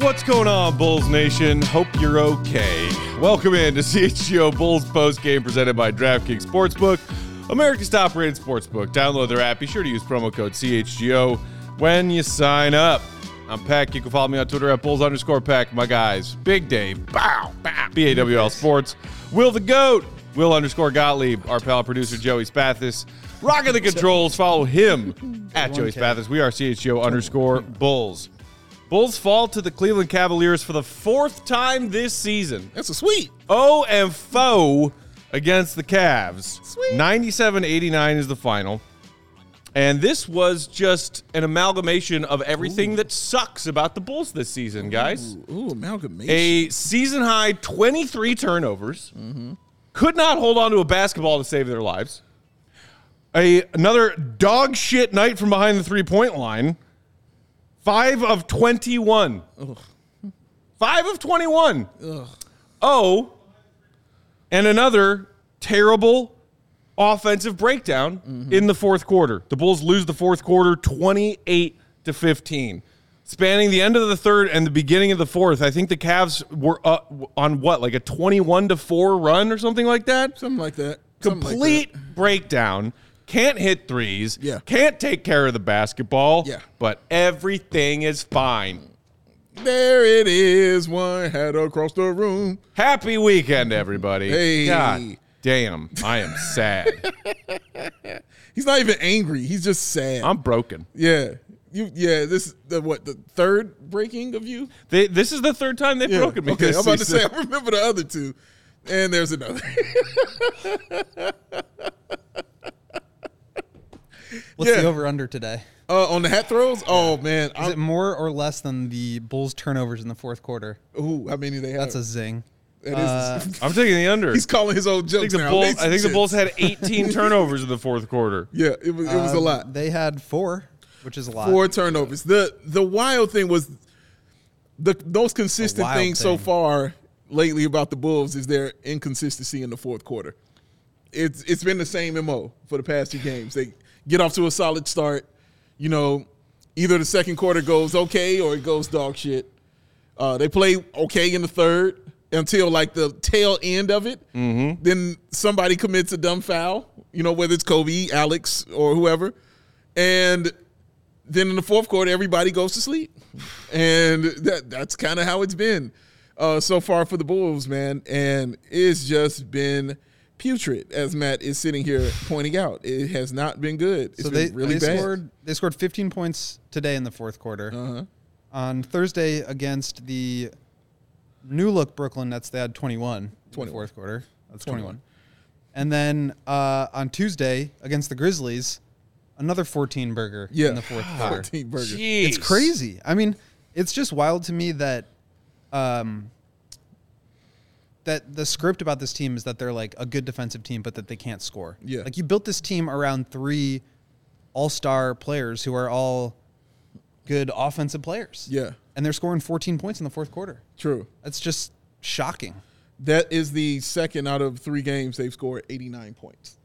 What's going on, Bulls Nation? Hope you're okay. Welcome in to CHGO Bulls postgame presented by DraftKings Sportsbook, America's top-rated sportsbook. Download their app. Be sure to use promo code CHGO when you sign up. I'm Pack. You can follow me on Twitter at Bulls_Pack. My guys, Big Dave, Bow, Bow, BAWL Sports, Will the Goat, Will_Gottlieb, our pal producer Joey Spathis, rocking the controls. Follow him at Joey Spathis. We are CHGO_Bulls. Bulls fall to the Cleveland Cavaliers for the fourth time this season. That's a sweep. 0-4 against the Cavs. Sweet. 97-89 is the final. And this was just an amalgamation of everything that sucks about the Bulls this season, guys. Ooh, amalgamation. A season-high 23 turnovers. Mm-hmm. Could not hold on to a basketball to save their lives. Another dog shit night from behind the three-point line. 5 of 21. Ugh. 5 of 21. Ugh. Oh, and another terrible offensive breakdown in the fourth quarter. The Bulls lose the fourth quarter 28-15. Spanning the end of the third and the beginning of the fourth, I think the Cavs were up on what, like a 21-4 run or something like that? Something like that. Complete breakdown. Can't hit threes, can't take care of the basketball, but everything is fine. There it is, one head across the room. Happy weekend, everybody. Hey. God damn, I am sad. He's not even angry. He's just sad. I'm broken. Yeah. This is the third breaking of you? This is the third time they've broken me. Okay, I'm about to say, I remember the other two, and there's another. What's the over-under today? On the hat throws? Oh, man. Is it more or less than the Bulls' turnovers in the fourth quarter? Ooh, how many do they have? That's a zing. I'm taking the under. He's calling his old jokes now. I think the Bulls had 18 turnovers in the fourth quarter. Yeah, it was a lot. They had 4, which is a lot. 4 turnovers. The wild thing was the most consistent thing so far lately about the Bulls is their inconsistency in the fourth quarter. It's been the same MO for the past 2 games. They get off to a solid start. You know, either the second quarter goes okay or it goes dog shit. They play okay in the third until, like, the tail end of it. Mm-hmm. Then somebody commits a dumb foul, you know, whether it's Kobe, Alex, or whoever. And then in the fourth quarter, everybody goes to sleep. And that's kind of how it's been so far for the Bulls, man. And it's just been putrid, as Matt is sitting here pointing out. It has not been good. It's been really bad. They scored 15 points today in the fourth quarter. Uh-huh. On Thursday against the new-look Brooklyn Nets, they had 21 in the fourth quarter. That's 21. And then on Tuesday against the Grizzlies, another 14-burger in the fourth quarter. 14-burger. Jeez. It's crazy. I mean, it's just wild to me that that the script about this team is that they're like a good defensive team, but that they can't score. Yeah. Like, you built this team around 3 all-star players who are all good offensive players. Yeah. And they're scoring 14 points in the fourth quarter. True. That's just shocking. That is the second out of 3 games they've scored 89 points.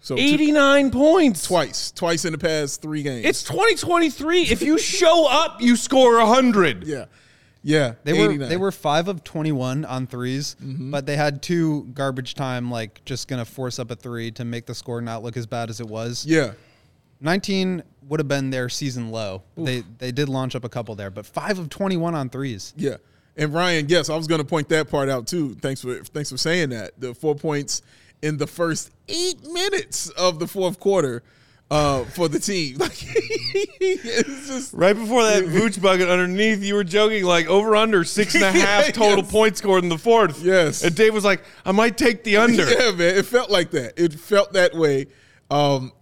So 89 points. Twice in the past 3 games. It's 2023. If you show up, you score 100. Yeah. Yeah, they were 5 of 21 on threes, mm-hmm. but they had two garbage time, like just gonna force up a three to make the score not look as bad as it was. Yeah, 19 would have been their season low. Oof. They did launch up a couple there, but 5 of 21 on threes. Yeah, and Ryan, yes, I was gonna point that part out too. Thanks for saying that. The 4 points in the first 8 minutes of the fourth quarter. For the team. It's just, right before that Vooch bucket underneath, you were joking, like, over under 6.5 total points scored in the fourth. Yes. And Dave was like, I might take the under. Yeah, man. It felt like that. It felt that way.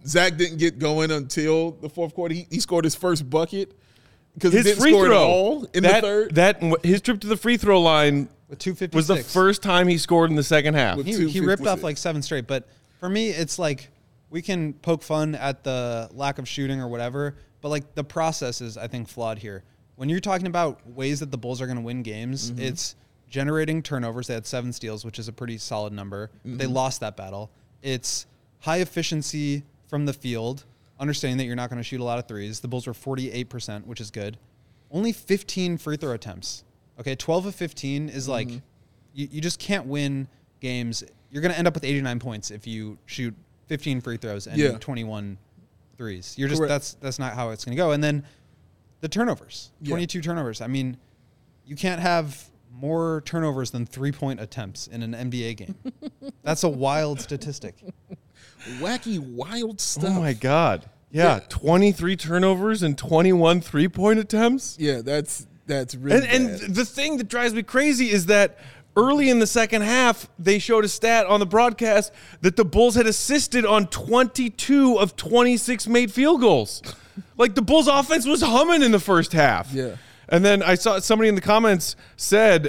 Zach didn't get going until the fourth quarter. He scored his first bucket because he didn't score at all in the third. His trip to the free throw line was the first time he scored in the second half. He ripped off like 7 straight. But for me, it's like, we can poke fun at the lack of shooting or whatever, but, like, the process is, I think, flawed here. When you're talking about ways that the Bulls are going to win games, mm-hmm. it's generating turnovers. They had 7 steals, which is a pretty solid number. Mm-hmm. They lost that battle. It's high efficiency from the field, understanding that you're not going to shoot a lot of threes. The Bulls were 48%, which is good. Only 15 free throw attempts. Okay, 12 of 15 is, mm-hmm. like, you just can't win games. You're going to end up with 89 points if you shoot 15 free throws and 21 threes. You're just correct. That's not how it's going to go. And then the turnovers, 22 turnovers. I mean, you can't have more turnovers than 3-point attempts in an NBA game. That's a wild statistic. Wacky, wild stuff. Oh my God. Yeah, 23 turnovers and 21 3-point attempts. Yeah, that's really bad. And the thing that drives me crazy is that early in the second half, they showed a stat on the broadcast that the Bulls had assisted on 22 of 26 made field goals. Like, the Bulls' offense was humming in the first half. Yeah. And then I saw somebody in the comments said,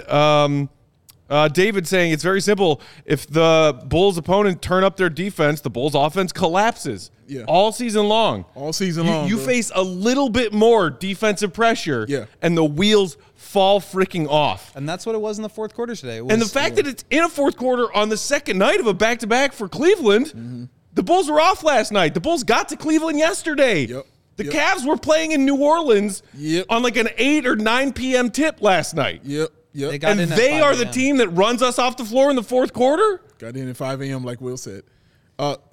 David saying, it's very simple. If the Bulls' opponent turn up their defense, the Bulls' offense collapses all season long. All season long. You face a little bit more defensive pressure, and the wheels fall freaking off. And that's what it was in the fourth quarter today. And the fact that it's in a fourth quarter on the second night of a back-to-back for Cleveland, mm-hmm. the Bulls were off last night. The Bulls got to Cleveland yesterday. Yep. The Cavs were playing in New Orleans on like an 8 or 9 p.m. tip last night. Yep. They got and in they are the team that runs us off the floor in the fourth quarter? Got in at 5 a.m. like Will said.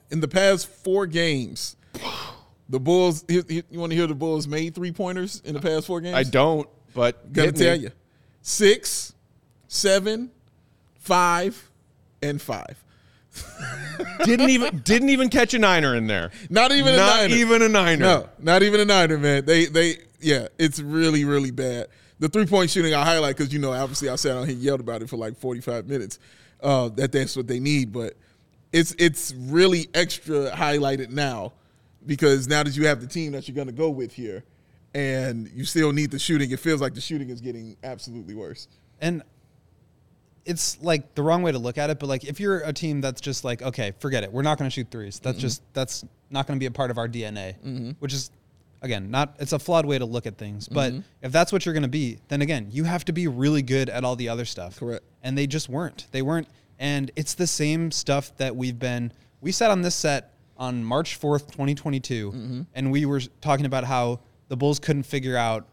In the past 4 games, the Bulls, you want to hear the Bulls made three-pointers in the past 4 games? I don't. But gotta tell you, 6, 7, 5, and 5. didn't even catch a niner in there. Not even a niner. No, not even a niner, man. They it's really, really bad. The 3-point shooting I highlight because obviously I sat on here and yelled about it for like 45 minutes. That's what they need, but it's really extra highlighted now because now that you have the team that you're gonna go with here. And you still need the shooting. It feels like the shooting is getting absolutely worse. And it's, like, the wrong way to look at it. But, like, if you're a team that's just like, okay, forget it. We're not going to shoot threes. That's mm-hmm. That's not going to be a part of our DNA, mm-hmm. which is, again, it's a flawed way to look at things. But mm-hmm. if that's what you're going to be, then, again, you have to be really good at all the other stuff. Correct. And they just weren't. They weren't. And it's the same stuff that we sat on this set on March 4th, 2022, mm-hmm. and we were talking about how the Bulls couldn't figure out,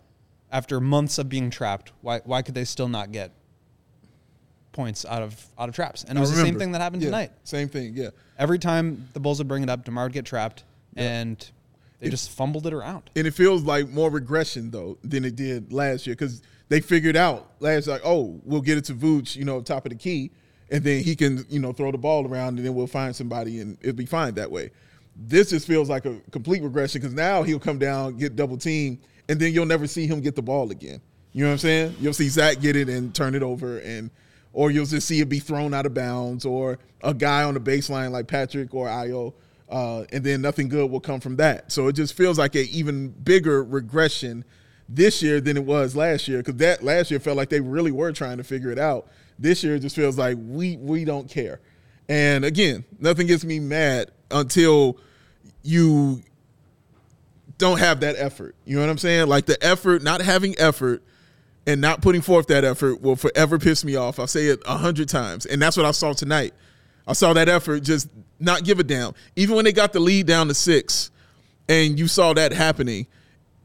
after months of being trapped, why could they still not get points out of traps? And it was the same thing that happened tonight. Same thing, yeah. Every time the Bulls would bring it up, DeMar would get trapped, and they just fumbled it around. And it feels like more regression, though, than it did last year because they figured out last year, like, oh, we'll get it to Vooch, top of the key, and then he can, throw the ball around, and then we'll find somebody, and it'll be fine that way. This just feels like a complete regression because now he'll come down, get double-teamed, and then you'll never see him get the ball again. You know what I'm saying? You'll see Zach get it and turn it over, or you'll just see it be thrown out of bounds or a guy on the baseline like Patrick or Ayo, and then nothing good will come from that. So it just feels like an even bigger regression this year than it was last year because that last year felt like they really were trying to figure it out. This year it just feels like we don't care. And, again, nothing gets me mad until you don't have that effort. You know what I'm saying? Like the effort, not having effort and not putting forth that effort will forever piss me off. I'll say it 100 times. And that's what I saw tonight. I saw that effort just not give a damn. Even when they got the lead down to 6 and you saw that happening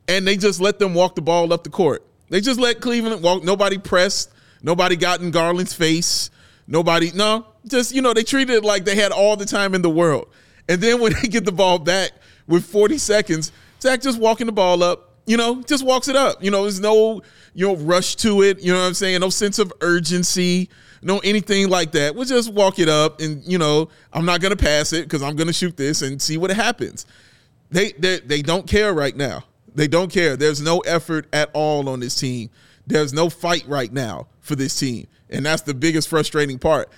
and they just let them walk the ball up the court. They just let Cleveland walk. Nobody pressed. Nobody got in Garland's face. Nobody, no, just, you know, they treated it like they had all the time in the world. And then when they get the ball back with 40 seconds, Zach just walking the ball up, you know, just walks it up. You know, there's no, you know, rush to it. You know what I'm saying? No sense of urgency, no anything like that. We'll just walk it up and, you know, I'm not going to pass it because I'm going to shoot this and see what happens. They don't care right now. They don't care. There's no effort at all on this team. There's no fight right now for this team. And that's the biggest frustrating part.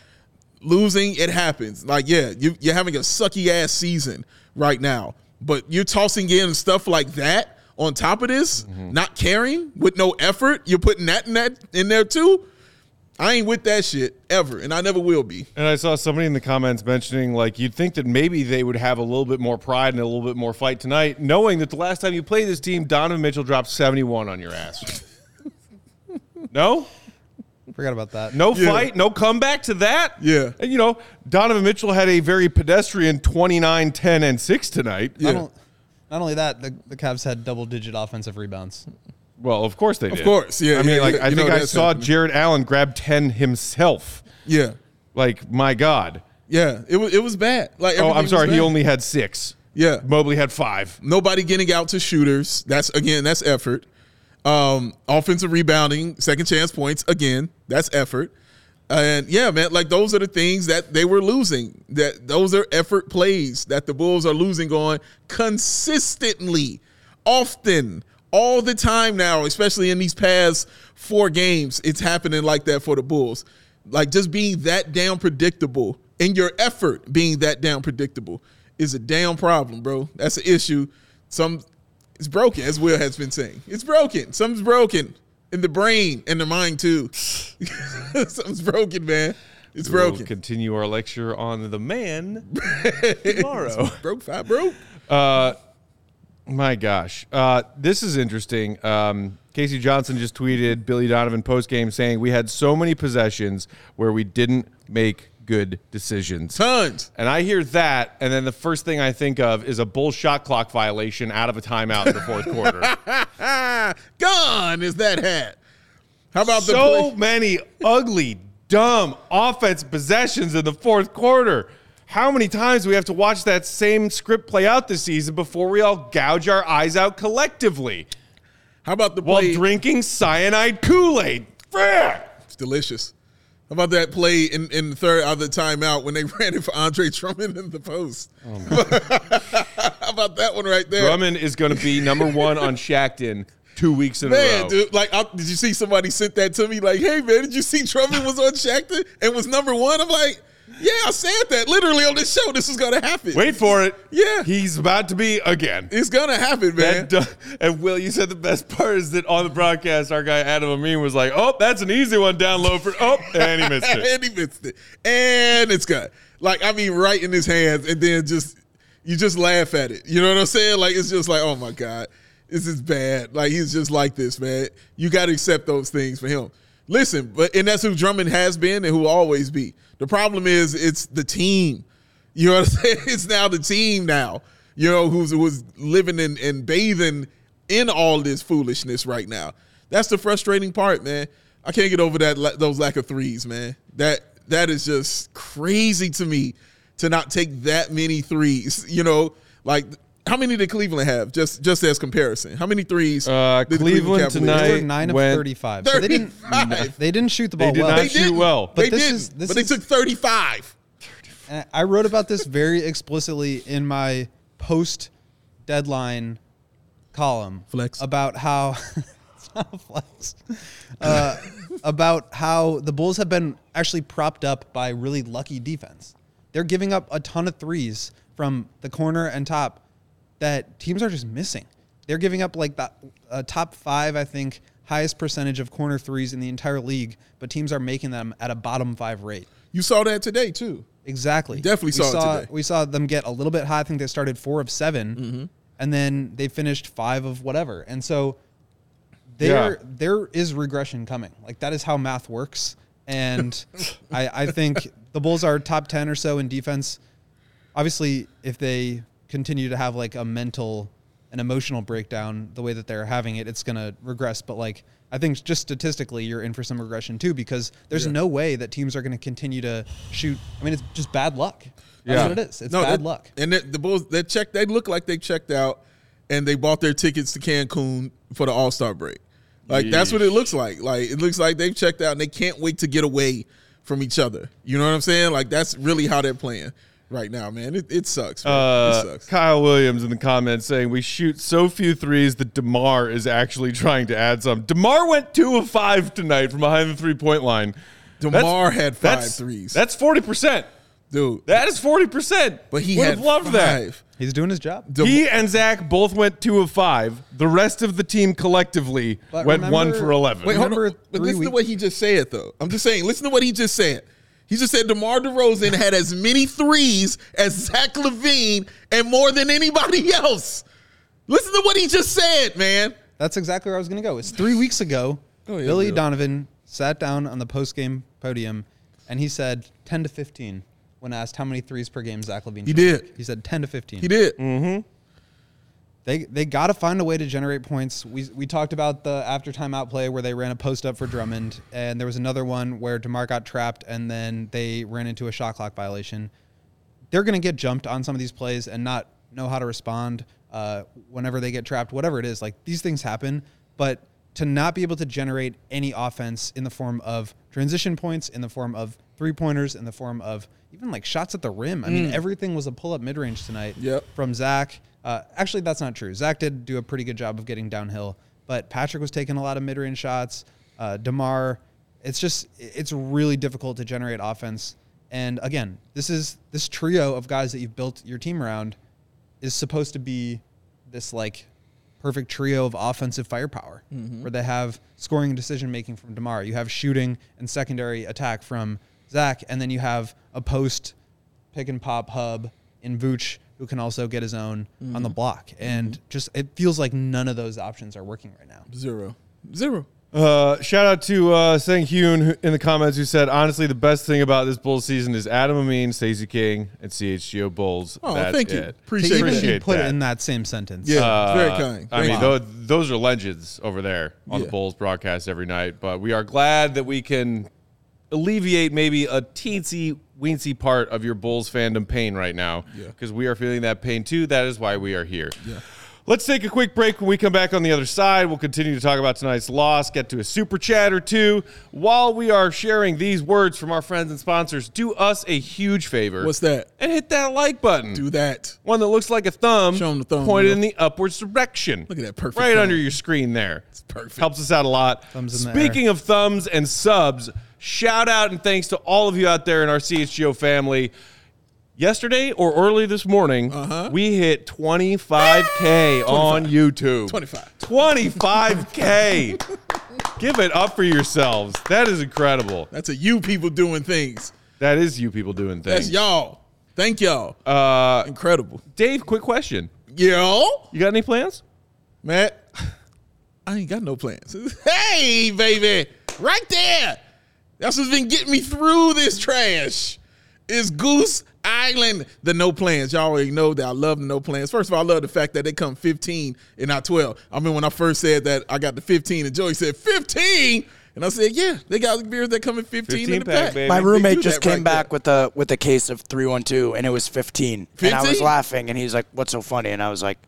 Losing, it happens. Like, yeah, you're having a sucky-ass season right now, but you're tossing in stuff like that on top of this, not caring, with no effort. You're putting that in there too. I ain't with that shit ever, and I never will be. And I saw somebody in the comments mentioning, like, you'd think that maybe they would have a little bit more pride and a little bit more fight tonight, knowing that the last time you played this team, Donovan Mitchell dropped 71 on your ass. No? Forgot about that. No fight, no comeback to that. Yeah. And, you know, Donovan Mitchell had a very pedestrian 29, 10, and 6 tonight. Yeah. Not only that, the Cavs had double-digit offensive rebounds. Well, of course they did. Of course, yeah. I mean, like, I think I saw Jarrett Allen grab 10 himself. Yeah. Like, my God. Yeah, it was bad. Like, oh, I'm sorry, he only had 6. Yeah. Mobley had 5. Nobody getting out to shooters. That's effort. Offensive rebounding, second chance points, again, that's effort. And yeah, man, like those are the things that they were losing. That those are effort plays that the Bulls are losing on consistently, often, all the time now, especially in these past 4 games. It's happening like that for the Bulls. Like just being that damn predictable and your effort being that damn predictable is a damn problem, bro. That's an issue. It's broken, as Will has been saying. It's broken. Something's broken in the brain and the mind, too. Something's broken, man. It's broken. We'll continue our lecture on the man tomorrow. Broke. My gosh. This is interesting. Casey Johnson just tweeted Billy Donovan postgame saying, we had so many possessions where we didn't make good decisions. Tons. And I hear that, and then the first thing I think of is a Bull shot clock violation out of a timeout in the fourth quarter. Gone is that hat. How about many ugly, dumb offense possessions in the fourth quarter? How many times do we have to watch that same script play out this season before we all gouge our eyes out collectively? How about the play? While drinking cyanide Kool-Aid. It's delicious. How about that play in the third other timeout when they ran it for Andre Drummond in the post? Oh my. How about that one right there? Drummond is going to be number 1 on Shaqtin' 2 weeks in a row. Dude, like, did you see somebody sent that to me? Like, hey, man, did you see Drummond was on Shaqtin' and was number 1? I'm like, yeah, I said that literally on this show. This is going to happen. Wait for it. Yeah. He's about to be again. It's going to happen, man. And, Will, you said the best part is that on the broadcast, our guy Adam Amin was like, oh, that's an easy one down low for – oh, and he missed it. And it's gone. Like, I mean, right in his hands, and then just – you just laugh at it. You know what I'm saying? Like, it's just like, oh, my God. This is bad. Like, he's just like this, man. You got to accept those things for him. Listen, and that's who Drummond has been and who will always be. The problem is it's the team. You know what I'm saying? It's now the team now, you know, who's living and bathing in all this foolishness right now. That's the frustrating part, man. I can't get over those lack of threes, man. That is just crazy to me to not take that many threes, you know, like – how many did Cleveland have? Just as comparison, how many threes? Did Cleveland tonight 9 of 35. So they didn't shoot the ball. They did not shoot well. But they took 35. And I wrote about this very explicitly in my post deadline column. Flex about how it's not a flex. About how the Bulls have been actually propped up by really lucky defense. They're giving up a ton of threes from the corner and top that teams are just missing. They're giving up like the top 5, I think, highest percentage of corner threes in the entire league, but teams are making them at a bottom 5 rate. You saw that today too. Exactly. We definitely saw it today. We saw them get a little bit high. I think they started 4 of 7, and then they finished 5 of whatever. And so there is regression coming. Like that is how math works. And I think the Bulls are top 10 or so in defense. Obviously, if they continue to have like a mental an emotional breakdown the way that they're having it, it's going to regress. But, like, I think just statistically you're in for some regression too, because there's no way that teams are going to continue to shoot. I mean, it's just bad luck. That's what it is. It's bad luck. And the Bulls, they look like they checked out and they bought their tickets to Cancun for the All-Star break. Like, that's what it looks like. Like, it looks like they've checked out and they can't wait to get away from each other. You know what I'm saying? Like, that's really how they're playing right now, man. It sucks. It sucks. Kyle Williams in the comments saying, we shoot so few threes that DeMar is actually trying to add some. DeMar went 2 of 5 tonight from behind the three-point line. DeMar had 5 threes. That's 40%. Dude, that is 40%. But he would have loved that. He's doing his job. He and Zach both went 2 of 5. The rest of the team collectively went 1 for 11. Wait, hold on. But listen to what he just said, though. I'm just saying, listen to what he just said. He just said DeMar DeRozan had as many threes as Zach LaVine and more than anybody else. Listen to what he just said, man. That's exactly where I was going to go. It's 3 weeks ago, Billy Donovan sat down on the postgame podium, and he said 10 to 15. When asked how many threes per game Zach LaVine took. He said 10 to 15. He did. Mm-hmm. They got to find a way to generate points. We talked about the after timeout play where they ran a post up for Drummond, and there was another one where DeMar got trapped, and then they ran into a shot clock violation. They're going to get jumped on some of these plays and not know how to respond whenever they get trapped, whatever it is. Like, these things happen, but to not be able to generate any offense in the form of transition points, in the form of three-pointers, in the form of even, like, shots at the rim. I mean, everything was a pull-up mid-range tonight from Zach. Actually, that's not true. Zach did do a pretty good job of getting downhill, but Patrick was taking a lot of mid-range shots. DeMar, it's really difficult to generate offense. And, again, this trio of guys that you've built your team around is supposed to be this, like, perfect trio of offensive firepower where they have scoring and decision-making from DeMar. You have shooting and secondary attack from Zach, and then you have a post pick-and-pop hub in Vooch, who can also get his own on the block. And just it feels like none of those options are working right now. Zero. Shout-out to Sang Hyun in the comments who said, honestly, the best thing about this Bulls season is Adam Amin, Stacey King, and CHGO Bulls. Oh, that's thank you. It. Appreciate put that. It in that same sentence. Yeah, it's very kind. I mean, those are legends over there on the Bulls broadcast every night. But we are glad that we can alleviate maybe a teensy-weensy part of your Bulls fandom pain right now, because we are feeling that pain too. That is why we are here. Yeah. Let's take a quick break. When we come back on the other side, we'll continue to talk about tonight's loss, get to a super chat or two. While we are sharing these words from our friends and sponsors, do us a huge favor. What's that? And hit that like button. Do that. One that looks like a thumb. Show them the thumb. Pointed in the upwards direction. Look at that perfect right thumb. Under your screen there. It's perfect. Helps us out a lot. Thumbs in there. Speaking of thumbs and subs, shout out and thanks to all of you out there in our CHGO family. Yesterday or early this morning, we hit 25K on YouTube. 25K. Give it up for yourselves. That is incredible. That's you people doing things. That is you people doing things. That's y'all. Thank y'all. Incredible. Dave, quick question. Yo. You got any plans? Matt, I ain't got no plans. Hey, baby. Right there. That's what's been getting me through this trash. It's Goose Island, the no plans. Y'all already know that I love the no plans. First of all, I love the fact that they come 15 and not 12. I mean, when I first said that I got the 15 and Joey said 15, and I said, yeah, they got beers that come in 15 in the pack. My roommate just came back with a case of 312, and it was 15. And I was laughing, and he's like, what's so funny? And I was like,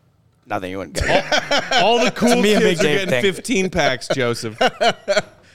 nothing, you wouldn't get it. All the cool kids are getting 15 packs, Joseph.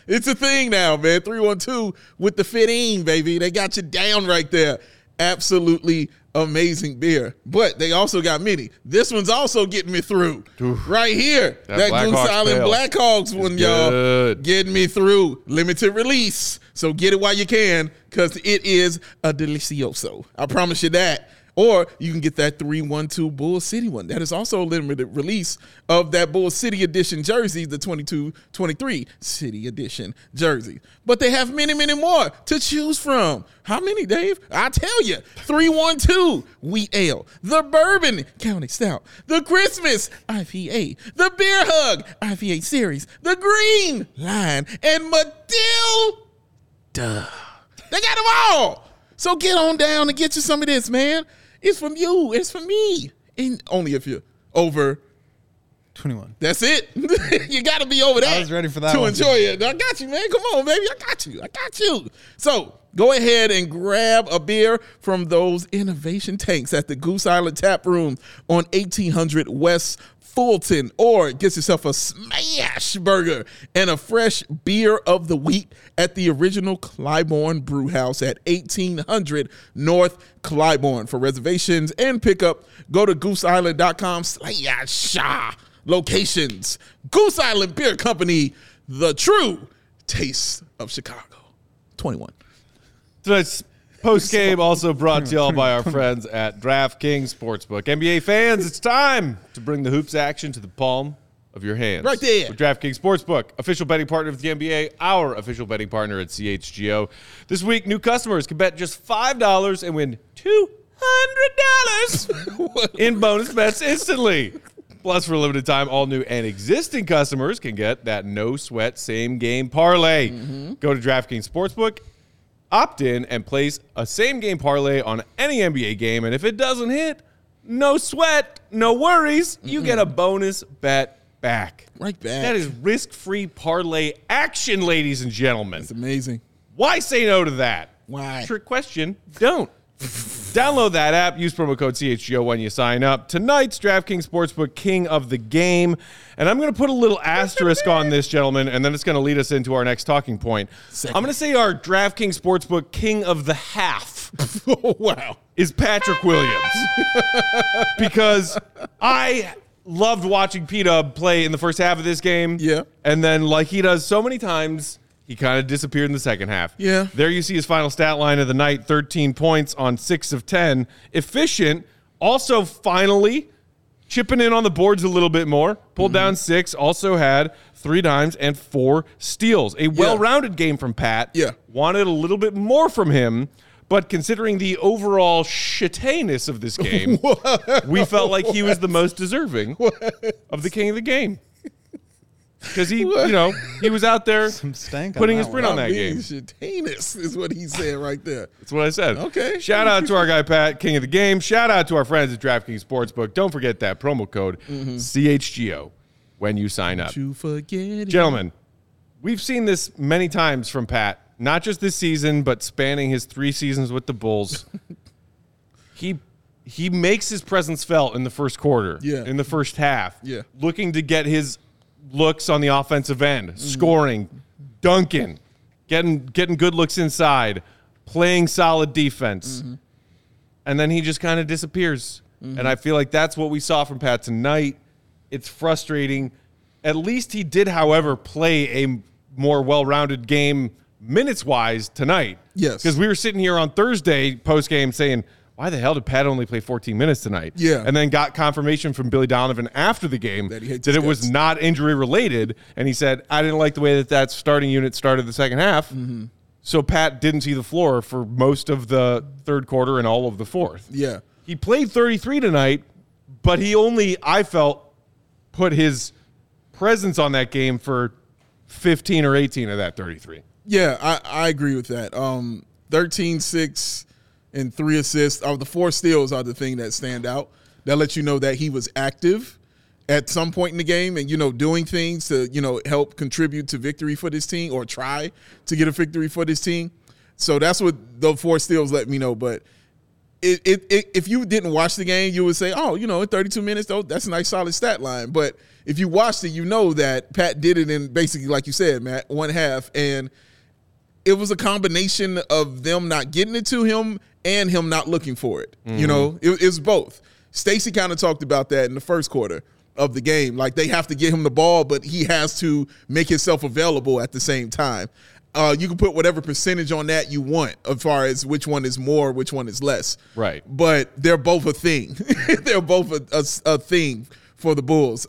It's a thing now, man. 312 with the 15, baby. They got you down right there. Absolutely amazing beer. But they also got many. This one's also getting me through. Oof. Right here. That Goose Island Blackhawks one, y'all. Getting me through. Limited release. So get it while you can, because it is a delicioso. I promise you that. Or you can get that 312 Bull City one. That is also a limited release of that Bull City Edition jersey, the 22-23 City Edition jersey. But they have many, many more to choose from. How many, Dave? I tell you, 312 Wheat Ale, the Bourbon County Stout, the Christmas IPA, the Beer Hug IPA Series, the Green Line, and Matilda. They got them all. So get on down and get you some of this, man. It's from you. It's from me. And only if you're over 21. That's it. You got to be over that. I was ready for that to one. To enjoy it. I got you, man. Come on, baby. I got you. So go ahead and grab a beer from those innovation tanks at the Goose Island Tap Room on 1800 West Fulton, or get yourself a smash burger and a fresh beer of the week at the original Clybourne Brewhouse at 1800 North Clybourne. For reservations and pickup, go to gooseisland.com/locations. Goose Island Beer Company, the true taste of Chicago. 21. Tonight's post-game also brought to y'all by our friends at DraftKings Sportsbook. NBA fans, it's time to bring the hoops action to the palm of your hands. Right there. With DraftKings Sportsbook, official betting partner of the NBA, our official betting partner at CHGO. This week, new customers can bet just $5 and win $200 in bonus bets instantly. Plus, for a limited time, all new and existing customers can get that no-sweat same-game parlay. Mm-hmm. Go to DraftKings Sportsbook, opt in, and place a same-game parlay on any NBA game. And if it doesn't hit, no sweat, no worries. Mm-mm. You get a bonus bet back. Right back. That is risk-free parlay action, ladies and gentlemen. It's amazing. Why say no to that? Why? Trick question. Don't. Download that app. Use promo code CHGO when you sign up. Tonight's DraftKings Sportsbook King of the Game. And I'm going to put a little asterisk on this, gentlemen, and then it's going to lead us into our next talking point. Second. I'm going to say our DraftKings Sportsbook King of the Half is Patrick Williams. Because I loved watching P-Dub play in the first half of this game. Yeah. And then, like he does so many times, he kind of disappeared in the second half. Yeah. There you see his final stat line of the night, 13 points on 6 of 10. Efficient, also finally chipping in on the boards a little bit more. Pulled down 6, also had 3 dimes and 4 steals. A well-rounded game from Pat. Yeah. Wanted a little bit more from him, but considering the overall shittiness of this game, we felt like he was the most deserving of the king of the game. Because he was out there putting his print on that game. Shittiness is what he said right there. That's what I said. Okay. Shout out to our guy, Pat, king of the game. Shout out to our friends at DraftKings Sportsbook. Don't forget that promo code CHGO when you sign up. Don't you forget it. Gentlemen, we've seen this many times from Pat, not just this season, but spanning his 3 seasons with the Bulls. He makes his presence felt in the first quarter, in the first half, looking to get his looks on the offensive end, scoring, dunking, getting good looks inside, playing solid defense. Mm-hmm. And then he just kind of disappears. Mm-hmm. And I feel like that's what we saw from Pat tonight. It's frustrating. At least he did, however, play a more well-rounded game minutes-wise tonight. Yes. Because we were sitting here on Thursday post-game saying, why the hell did Pat only play 14 minutes tonight? Yeah. And then got confirmation from Billy Donovan after the game that it was not injury-related, and he said, I didn't like the way that starting unit started the second half, so Pat didn't see the floor for most of the third quarter and all of the fourth. Yeah. He played 33 tonight, but he only, I felt, put his presence on that game for 15 or 18 of that 33. Yeah, I agree with that. 13-6... and 3 assists. The 4 steals are the thing that stand out. That lets you know that he was active at some point in the game and, doing things to, help contribute to victory for this team or try to get a victory for this team. So that's what the 4 steals let me know. But if you didn't watch the game, you would say, oh, in 32 minutes, though, that's a nice solid stat line. But if you watched it, you know that Pat did it in basically, like you said, Matt, one half. And it was a combination of them not getting it to him and him not looking for it. Mm-hmm. It's both. Stacey kind of talked about that in the first quarter of the game. Like, they have to get him the ball, but he has to make himself available at the same time. You can put whatever percentage on that you want as far as which one is more, which one is less. Right. But they're both a thing. They're both a thing for the Bulls.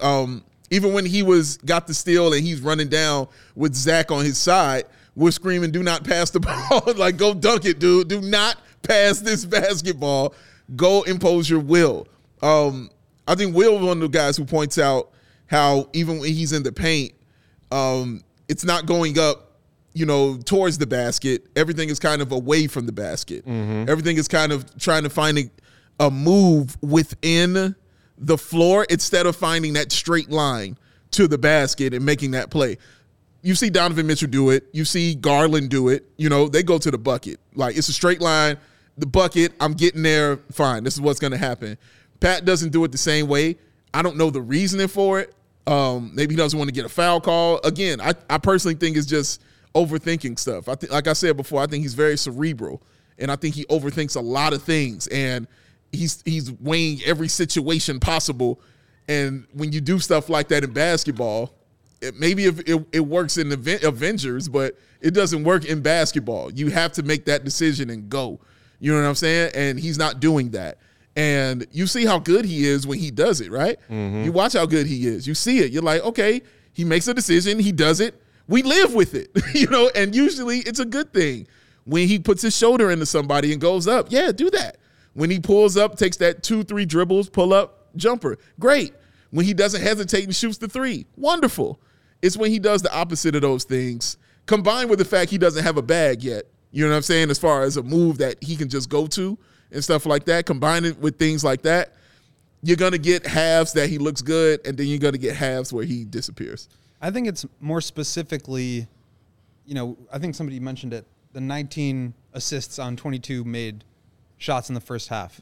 Even when he got the steal and he's running down with Zach on his side, we're screaming, do not pass the ball. Like, go dunk it, dude. Do not pass this basketball. Go impose your will. I think Will is one of the guys who points out how even when he's in the paint, it's not going up, towards the basket. Everything is kind of away from the basket. Mm-hmm. Everything is kind of trying to find a move within the floor instead of finding that straight line to the basket and making that play. You see Donovan Mitchell do it. You see Garland do it. You know, they go to the bucket. Like, it's a straight line. The bucket, I'm getting there. Fine. This is what's going to happen. Pat doesn't do it the same way. I don't know the reasoning for it. Maybe he doesn't want to get a foul call. Again, I personally think it's just overthinking stuff. Like I said before, I think he's very cerebral, and I think he overthinks a lot of things, and he's weighing every situation possible. And when you do stuff like that in basketball, it works in the Avengers, but it doesn't work in basketball. You have to make that decision and go. You know what I'm saying? And he's not doing that. And you see how good he is when he does it, right? Mm-hmm. You watch how good he is. You see it. You're like, okay, he makes a decision. He does it. We live with it, you know, and usually it's a good thing. When he puts his shoulder into somebody and goes up, yeah, do that. When he pulls up, takes that 2-3 dribbles, pull up, jumper, great. When he doesn't hesitate and shoots the three, wonderful. It's when he does the opposite of those things, combined with the fact he doesn't have a bag yet, you know what I'm saying, as far as a move that he can just go to and stuff like that, combine it with things like that, you're going to get halves that he looks good, and then you're going to get halves where he disappears. I think it's more specifically, you know, I think somebody mentioned it, the 19 assists on 22 made shots in the first half.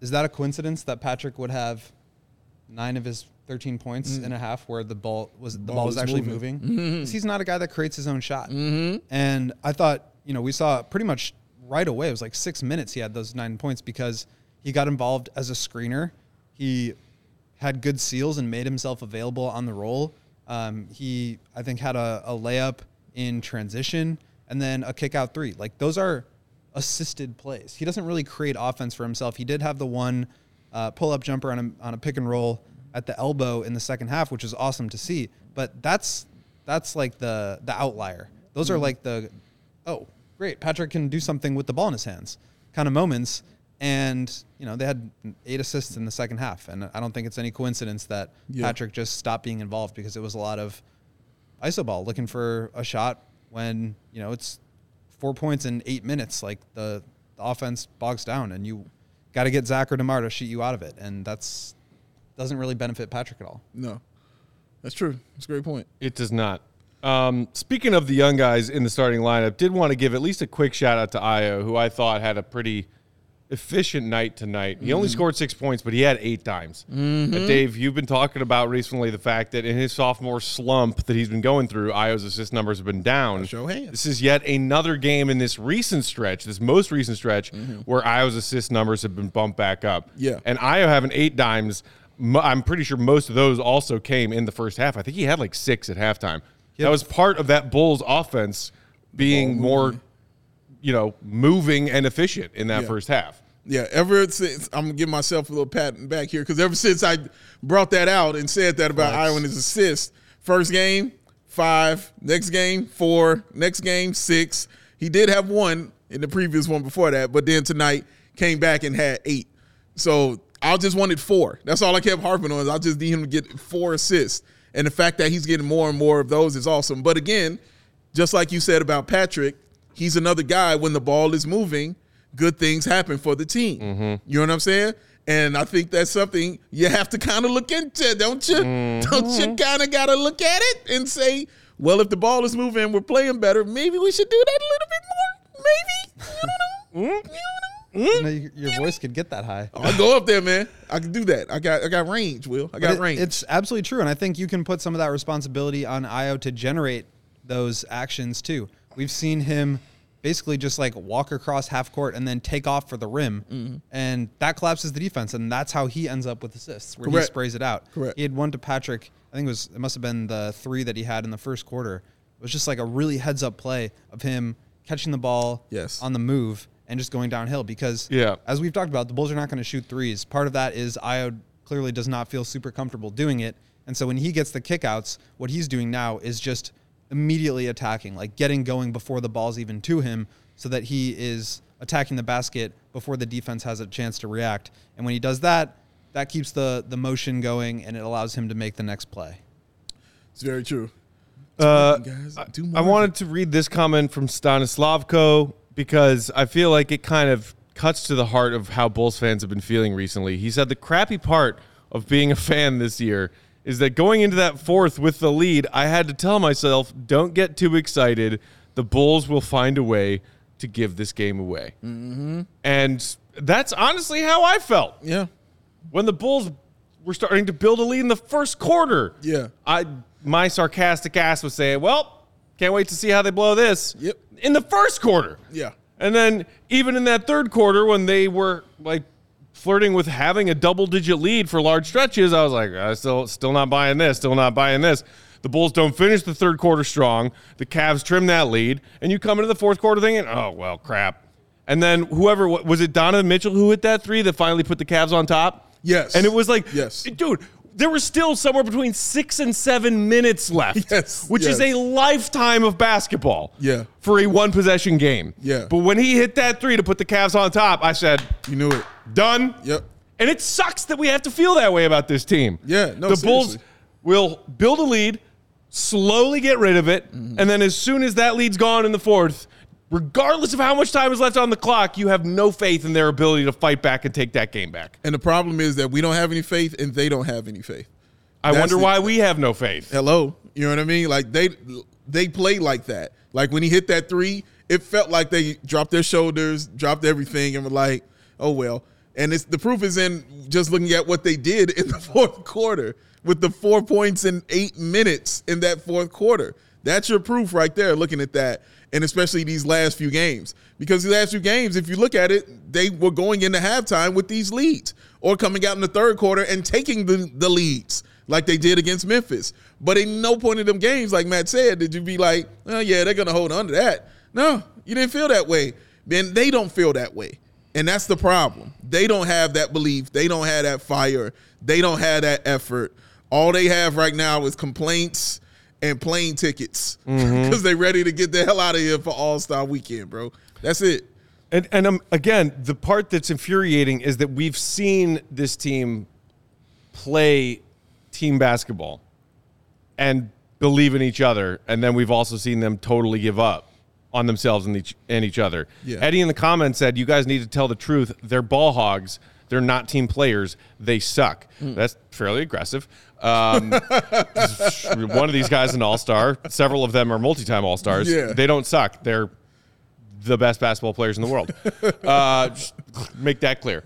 Is that a coincidence that Patrick would have 9 of his 13 points and a half where the ball was actually moving? Mm-hmm. He's not a guy that creates his own shot. Mm-hmm. And I thought, you know, we saw pretty much right away, it was like 6 minutes he had those 9 points because he got involved as a screener. He had good seals and made himself available on the roll. He, I think, had a layup in transition and then a kick-out three. Like, those are assisted plays. He doesn't really create offense for himself. He did have the one pull-up jumper on a pick-and-roll at the elbow in the second half, which is awesome to see. But that's like the outlier. Those are like the, oh, great, Patrick can do something with the ball in his hands kind of moments. And, you know, they had 8 assists in the second half. And I don't think it's any coincidence that Patrick just stopped being involved because it was a lot of iso ball looking for a shot when, you know, it's 4 points in 8 minutes. Like, the offense bogs down and you got to get Zach or DeMar to shoot you out of it. And that's doesn't really benefit Patrick at all. No, that's true. That's a great point. It does not. Speaking of the young guys in the starting lineup, did want to give at least a quick shout out to Ayo, who I thought had a pretty efficient night tonight. He only scored 6 points, but he had 8 dimes. But Dave, you've been talking about recently the fact that in his sophomore slump that he's been going through, Ayo's assist numbers have been down. Show hands. This is yet another game in this recent stretch, this most recent stretch, where Ayo's assist numbers have been bumped back up. Yeah. And Ayo having 8 dimes, I'm pretty sure most of those also came in the first half. I think he had like 6 at halftime. That was part of that Bulls offense being more, you know, moving and efficient in that first half. Yeah, ever since, I'm going to give myself a little pat back here, because ever since I brought that out and said that about Ayo and his assist, first game, 5, next game, 4, next game, 6. He did have 1 in the previous one before that, but then tonight came back and had 8. So I just wanted 4. That's all I kept harping on, is I just need him to get 4 assists. And the fact that he's getting more and more of those is awesome. But again, just like you said about Patrick, he's another guy, when the ball is moving, good things happen for the team. You know what I'm saying? And I think that's something you have to kind of look into, don't you? Don't you kind of got to look at it and say, well, if the ball is moving and we're playing better, maybe we should do that a little bit more. Maybe. You know? Your voice could get that high. Oh, I go up there, man. I can do that. I got range, Will. I got range. It's absolutely true, and I think you can put some of that responsibility on Ayo to generate those actions too. We've seen him basically just like walk across half court and then take off for the rim, and that collapses the defense, and that's how he ends up with assists, where he sprays it out. He had one to Patrick. I think it must have been the 3 that he had in the first quarter. It was just like a really heads-up play of him catching the ball on the move and just going downhill, because as we've talked about, the Bulls are not going to shoot threes. Part of that is Ayo clearly does not feel super comfortable doing it, and so when he gets the kickouts, what he's doing now is just immediately attacking, like getting going before the ball's even to him, so that he is attacking the basket before the defense has a chance to react. And when he does that, that keeps the motion going, and it allows him to make the next play. It's very true. I wanted to read this comment from Stanislavko, because I feel like it kind of cuts to the heart of how Bulls fans have been feeling recently. He said, the crappy part of being a fan this year is that going into that fourth with the lead, I had to tell myself, don't get too excited. The Bulls will find a way to give this game away. Mm-hmm. And that's honestly how I felt. Yeah. When the Bulls were starting to build a lead in the first quarter. Yeah. My sarcastic ass was saying, well, can't wait to see how they blow this. Yep. In the first quarter. Yeah. And then even in that third quarter when they were like flirting with having a double-digit lead for large stretches, I was like, still not buying this, still not buying this. The Bulls don't finish the third quarter strong. The Cavs trim that lead. And you come into the fourth quarter thinking, oh, well, crap. And then whoever, was it Donovan Mitchell who hit that three that finally put the Cavs on top? Yes. And it was like, yes, dude, there was still somewhere between 6 and 7 minutes left, which is a lifetime of basketball for a one-possession game. Yeah. But when he hit that three to put the Cavs on top, I said, you knew it. Done. Yep. And it sucks that we have to feel that way about this team. Yeah. No, the seriously. Bulls will build a lead, slowly get rid of it, and then as soon as that lead's gone in the fourth, regardless of how much time is left on the clock, you have no faith in their ability to fight back and take that game back. And the problem is that we don't have any faith and they don't have any faith. I wonder why we have no faith. Hello. You know what I mean? Like they play like that. Like when he hit that three, it felt like they dropped their shoulders, dropped everything, and were like, oh, well. And it's the proof is in just looking at what they did in the fourth quarter with the 4 points in 8 minutes in that fourth quarter. That's your proof right there, looking at that, and especially these last few games. Because these last few games, if you look at it, they were going into halftime with these leads or coming out in the third quarter and taking the leads like they did against Memphis. But in no point in them games, like Matt said, did you be like, oh, yeah, they're going to hold on to that. No, you didn't feel that way. Then they don't feel that way. And that's the problem. They don't have that belief. They don't have that fire. They don't have that effort. All they have right now is complaints and plane tickets because they're ready to get the hell out of here for All-Star Weekend, bro. That's it. And again, the part that's infuriating is that we've seen this team play team basketball and believe in each other, and then we've also seen them totally give up on themselves and each other. Yeah. Eddie in the comments said, you guys need to tell the truth. They're ball hogs. They're not team players. They suck. That's fairly aggressive. One of these guys is an all-star. Several of them are multi-time all-stars. Yeah. They don't suck. They're the best basketball players in the world. Make that clear.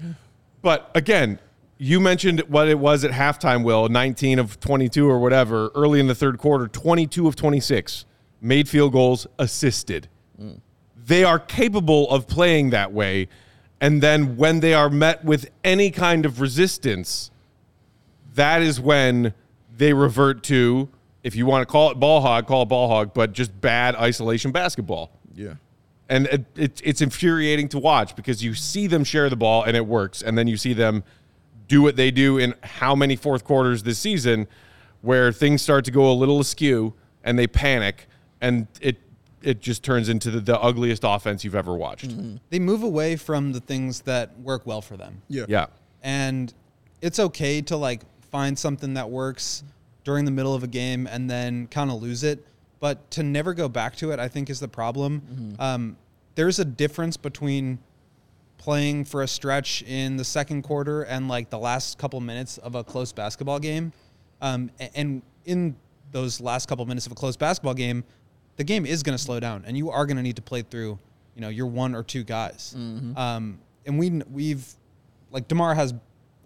But again, you mentioned what it was at halftime, Will, 19 of 22 or whatever, early in the third quarter, 22 of 26. Made field goals, assisted. They are capable of playing that way. And then when they are met with any kind of resistance, that is when they revert to, if you want to call it ball hog, call it ball hog, but just bad isolation basketball. Yeah. And it's infuriating to watch because you see them share the ball and it works. And then you see them do what they do in how many fourth quarters this season where things start to go a little askew and they panic. And it just turns into the ugliest offense you've ever watched. They move away from the things that work well for them. Yeah. And it's okay to like find something that works during the middle of a game and then kind of lose it. But to never go back to it, I think, is the problem. There's a difference between playing for a stretch in the second quarter and like the last couple minutes of a close basketball game. And in those last couple minutes of a close basketball game, the game is going to slow down, and you are going to need to play through, you know, your one or two guys. And we've like DeMar has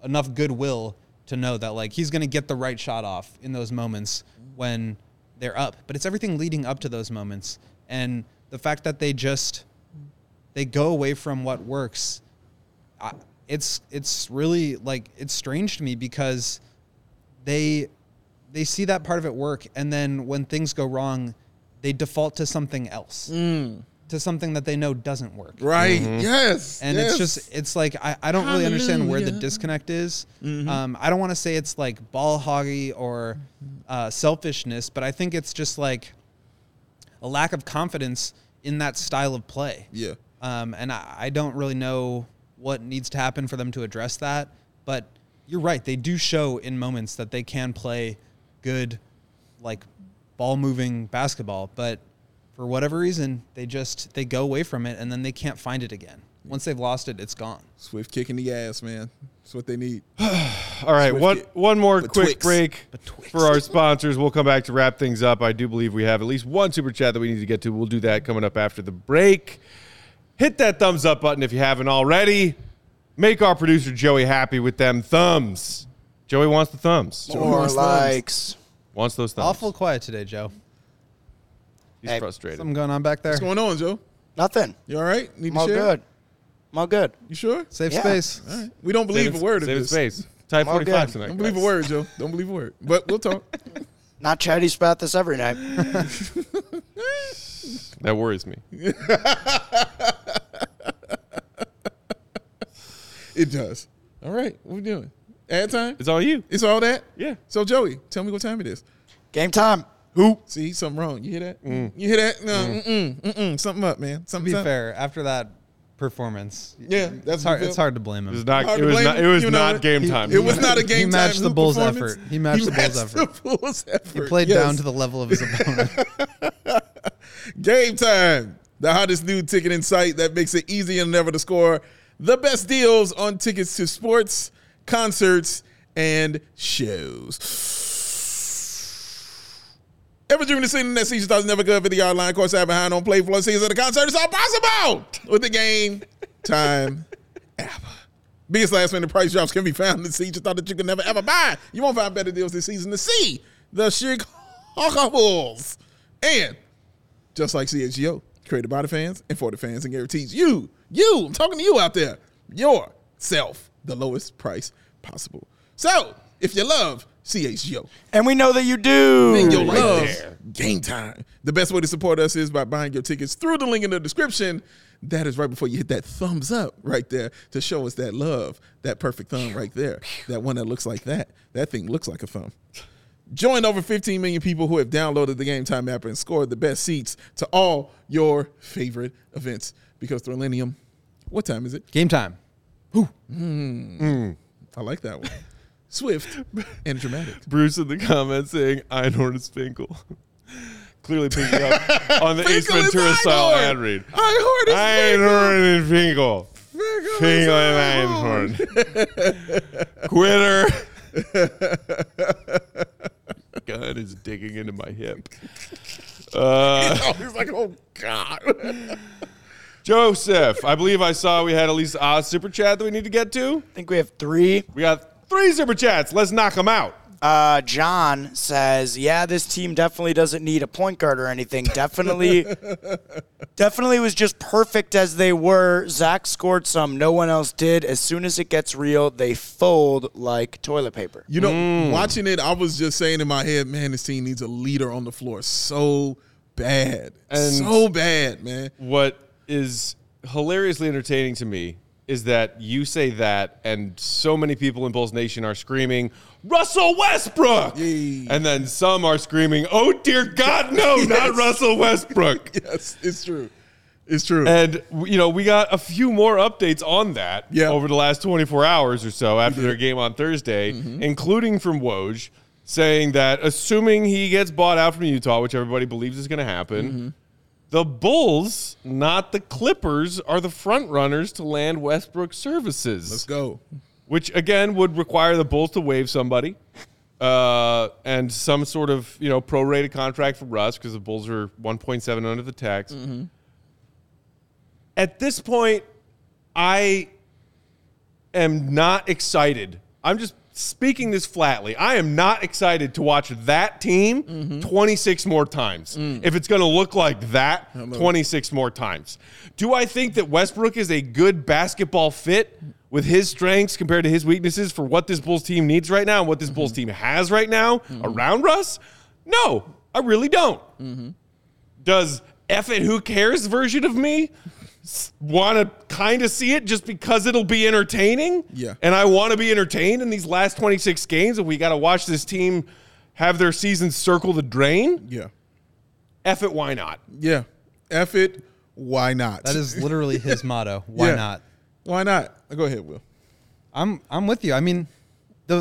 enough goodwill to know that like he's going to get the right shot off in those moments when they're up. But it's everything leading up to those moments, and the fact that they go away from what works. It's really like it's strange to me because they see that part of it work, and then when things go wrong, they default to something else, to something that they know doesn't work. Right. Yes. And it's just, it's like, I don't really understand where the disconnect is. I don't want to say it's like ball hoggy or selfishness, but I think it's just like a lack of confidence in that style of play. Yeah. And I don't really know what needs to happen for them to address that, but you're right. They do show in moments that they can play good, like, ball-moving basketball, but for whatever reason, they go away from it, and then they can't find it again. Once they've lost it, it's gone. Swift kick in the ass, man. That's what they need. All right, one more quick break for our sponsors. We'll come back to wrap things up. I do believe we have at least one Super Chat that we need to get to. We'll do that coming up after the break. Hit that thumbs up button if you haven't already. Make our producer Joey happy with them thumbs. Joey wants the thumbs. More likes. Wants those thumbs. Awful quiet today, Joe. He's frustrated. Something going on back there. What's going on, Joe? Nothing. You all right? Need to share? I'm all good. I'm all good. You sure? Save space. All right. We don't believe a word of this. Save space. Type 45 tonight. Don't believe a word, Joe. Don't believe a word. But we'll talk. Not chatty about this every night. That worries me. It does. All right. What are we doing? Ad time? It's all you. It's all that? Yeah. So, Joey, tell me what time it is. Game time. Who? See, something wrong. You hear that? Mm. You hear that? No. Mm-mm. Something up, man. Something to be fair, after that performance. Yeah, that's hard. It's hard to blame him. It was not game time. It was not a game time. He matched the Bulls' effort. He played down to the level of his opponent. Game time. The hottest new ticket in sight that makes it easier than ever to score the best deals on tickets to sports, concerts, and shows. Ever dreamed of sitting that season starts never good 50-yard line, course out behind on play floor season of the concert? It's all possible with the Game Time app. Biggest last minute price drops can be found in the seats you thought that you could never ever buy. You won't find better deals this season to see the Chicago Bulls. And just like CHGO, created by the fans and for the fans and guarantees you, I'm talking to you out there, yourself, the lowest price possible. So if you love CHGO, and we know that you do, and you love Game Time, the best way to support us is by buying your tickets through the link in the description. That is right before you hit that thumbs up right there to show us that love, that perfect thumb right there, that one that looks like that. That thing looks like a thumb. Join over 15 million people who have downloaded the Game Time app and scored the best seats to all your favorite events. Because Thrillenium, what time is it? Game time. Who? I like that one. Swift and dramatic. Bruce in the comments saying Einhorn is Finkel. Clearly picking up on the Ace Ventura style ad read. Einhorn is Einhorn and Finkel. Finkel and Einhorn. Quitter. Gun is digging into my hip. He's like, oh, God. Joseph, I believe I saw we had at least a super chat that we need to get to. I think we have three. We got three super chats. Let's knock them out. John says, yeah, this team definitely doesn't need a point guard or anything. Definitely was just perfect as they were. Zach scored some. No one else did. As soon as it gets real, they fold like toilet paper. You know, watching it, I was just saying in my head, man, this team needs a leader on the floor so bad. And so bad, man. What is hilariously entertaining to me is that you say that, and so many people in Bulls Nation are screaming, Russell Westbrook! Yay. And then some are screaming, oh, dear God, no, yes, not Russell Westbrook. Yes, it's true. It's true. And, you know, we got a few more updates on that over the last 24 hours or so after their game on Thursday, including from Woj, saying that assuming he gets bought out from Utah, which everybody believes is going to happen, the Bulls, not the Clippers, are the front runners to land Westbrook services. Let's go. Which, again, would require the Bulls to waive somebody and some sort of, you know, prorated contract for Russ because the Bulls are 1.7 under the tax. At this point, I am not excited. I'm just speaking this flatly. I am not excited to watch that team 26 more times. If it's going to look like that, 26 more times. Do I think that Westbrook is a good basketball fit with his strengths compared to his weaknesses for what this Bulls team needs right now and what this Bulls team has right now around Russ? No, I really don't. Does F it, who cares version of me want to kind of see it just because it'll be entertaining? Yeah. And I want to be entertained in these last 26 games, and we got to watch this team have their season circle the drain? Yeah. F it, why not? Yeah. F it, why not? That is literally his motto. Why not? Why not? Go ahead, Will. I'm with you. I mean, the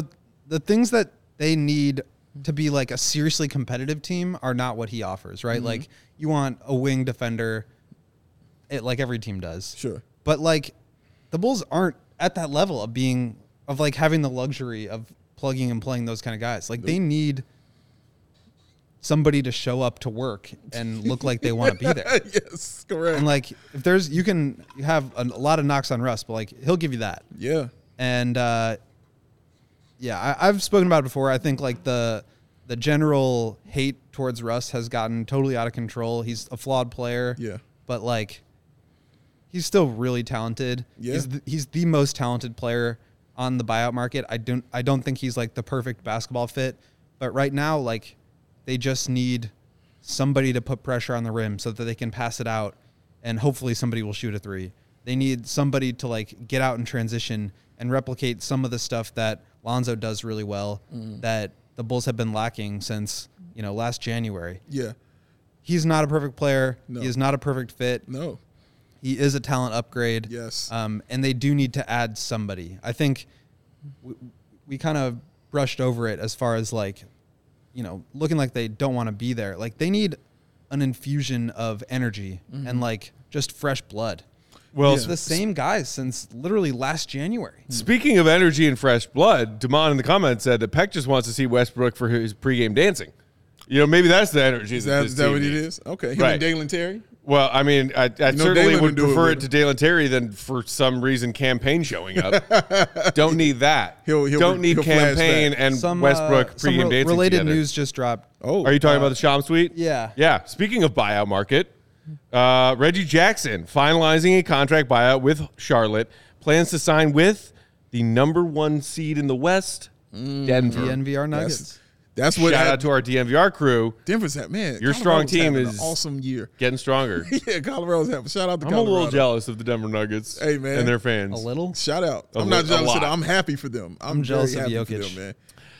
things that they need to be like a seriously competitive team are not what he offers, right? Like, you want a wing defender, like every team does. Sure. But, like, the Bulls aren't at that level of being of like having the luxury of plugging and playing those kind of guys. Like they need somebody to show up to work and look like they want to be there. Yes, correct. And like if there's, you can have a lot of knocks on Russ, but like he'll give you that. Yeah. And I've spoken about it before. I think like the general hate towards Russ has gotten totally out of control. He's a flawed player. Yeah. But like he's still really talented. Yeah. He's the most talented player on the buyout market. I don't think he's like the perfect basketball fit, but right now like they just need somebody to put pressure on the rim so that they can pass it out and hopefully somebody will shoot a three. They need somebody to like get out in transition and replicate some of the stuff that Lonzo does really well that the Bulls have been lacking since, you know, last January. Yeah. He's not a perfect player. No. He is not a perfect fit. No. He is a talent upgrade. Yes. And they do need to add somebody. I think we kind of brushed over it as far as like, you know, looking like they don't want to be there. Like they need an infusion of energy and like just fresh blood. Well, it's the same guys since literally last January. Speaking of energy and fresh blood, Damon in the comments said that Peck just wants to see Westbrook for his pregame dancing. You know, maybe that's the energy. Is that what it is? Okay. Him and Daylon Terry? Well, I mean, I certainly would prefer it to Daylon Terry than for some reason Campaign showing up. Don't need that. Don't need Campaign and some, Westbrook pregame dancing related together. News just dropped. Oh, are you talking about the Sham Suite? Yeah. Yeah. Speaking of buyout market, Reggie Jackson finalizing a contract buyout with Charlotte, plans to sign with the number one seed in the West, Denver. The DNVR Nuggets. That's what. Shout out to our DNVR crew. Denver's that man. Your strong team is an awesome year, getting stronger. Yeah, Colorado's having. Shout out to Colorado. I'm a little jealous of the Denver Nuggets. Hey man, and their fans. A little. Shout out. I'm not jealous of them. I'm happy for them. I'm jealous of Jokic. For them, man.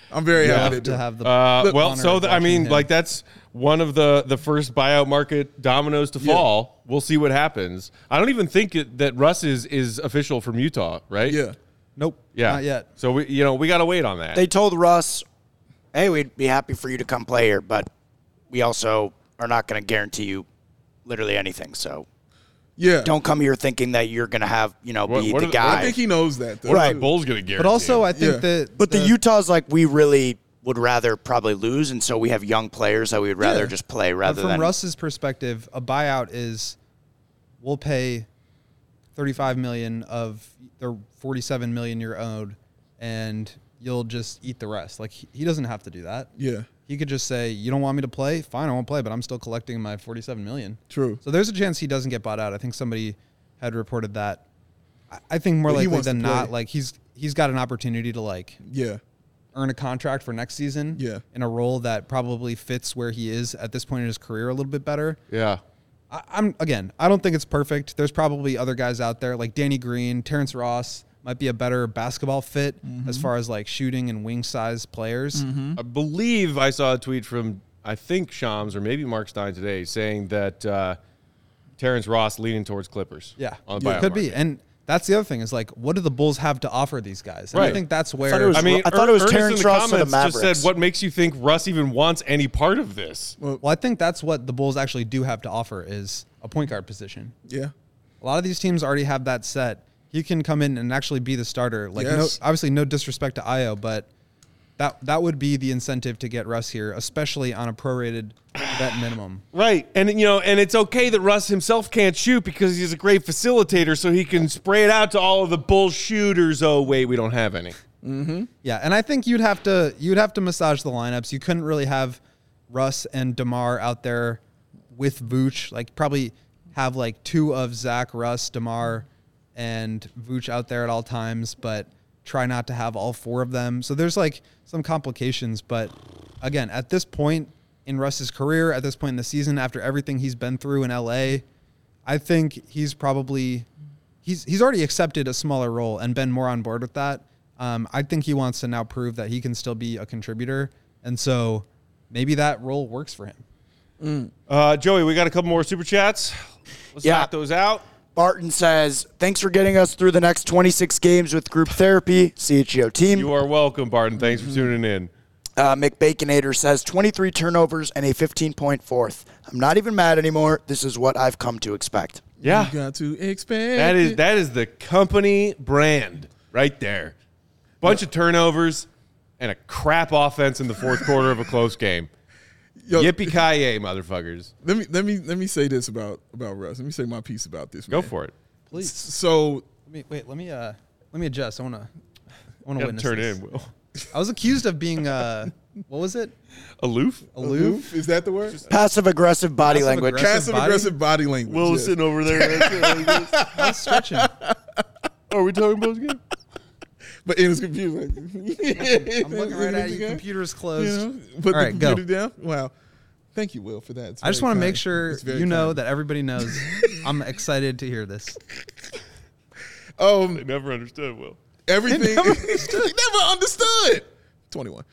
I'm very happy to have the. That's one of the first buyout market dominoes to fall. We'll see what happens. I don't even think that Russ is official from Utah, right? Yeah. Nope. Yeah. Not yet. So we got to wait on that. They told Russ, hey, we'd be happy for you to come play here, but we also are not going to guarantee you literally anything. So, don't come here thinking that you're going to have, be the guy. I think he knows that. Though. What are the Bulls going to guarantee? But also, I think that. But the Utah's like, we really would rather probably lose, and so we have young players that we would rather just play rather than. From Russ's perspective, a buyout is we'll pay $35 million of the $47 million you're owed, and you'll just eat the rest. Like, he doesn't have to do that. Yeah. He could just say, you don't want me to play? Fine, I won't play, but I'm still collecting my $47 million. True. So there's a chance he doesn't get bought out. I think somebody had reported that. I think more likely than not, like, he's got an opportunity to, like, earn a contract for next season in a role that probably fits where he is at this point in his career a little bit better. Yeah. I don't think it's perfect. There's probably other guys out there, like Danny Green, Terrence Ross, might be a better basketball fit as far as like shooting and wing size players. Mm-hmm. I believe I saw a tweet from, I think Shams or maybe Mark Stein today saying that Terrence Ross leaning towards Clippers. Yeah. On the buyout market. Be. And that's the other thing is like, what do the Bulls have to offer these guys? And I think that's where. I thought it was Terrence Ross and the Mavericks. Just said, what makes you think Russ even wants any part of this? Well, I think that's what the Bulls actually do have to offer is a point guard position. Yeah. A lot of these teams already have that set. He can come in and actually be the starter. Like, obviously, no disrespect to Ayo, but that would be the incentive to get Russ here, especially on a prorated vet minimum. Right, and and it's okay that Russ himself can't shoot because he's a great facilitator, so he can spray it out to all of the Bull shooters. Oh wait, we don't have any. Mm-hmm. Yeah, and I think you'd have to massage the lineups. You couldn't really have Russ and DeMar out there with Vooch. Like, probably have like two of Zach, Russ, DeMar, and Vooch out there at all times, but try not to have all four of them. So there's like some complications, but again, at this point in Russ's career, at this point in the season, after everything he's been through in LA, I think he's probably he's already accepted a smaller role and been more on board with that. I think he wants to now prove that he can still be a contributor, and so maybe that role works for him. Joey, we got a couple more super chats. Let's knock those out. Barton says, thanks for getting us through the next 26 games with group therapy, CHGO team. You are welcome, Barton. Thanks for tuning in. McBaconator says, 23 turnovers and a 15-point fourth. I'm not even mad anymore. This is what I've come to expect. Yeah. You got to expect. That is the company brand right there. Bunch of turnovers and a crap offense in the fourth quarter of a close game. Yippee-ki-yay, motherfuckers. Let me say this about Russ. Let me say my piece about this, man. Go for it. Please. So let me adjust. I wanna witness turn this. In, Will. I was accused of being what was it? Aloof? Is that the word? Passive-aggressive body language. Passive-aggressive body language. Wilson over there. I was stretching. Are we talking about the game? But it was confusing. I'm looking right at you. Computer's closed. Yeah. Put the computer down. Wow. Thank you, Will, for that. I just want to make sure you know that everybody knows I'm excited to hear this. They never understood, Will. Everything. They never understood. 21.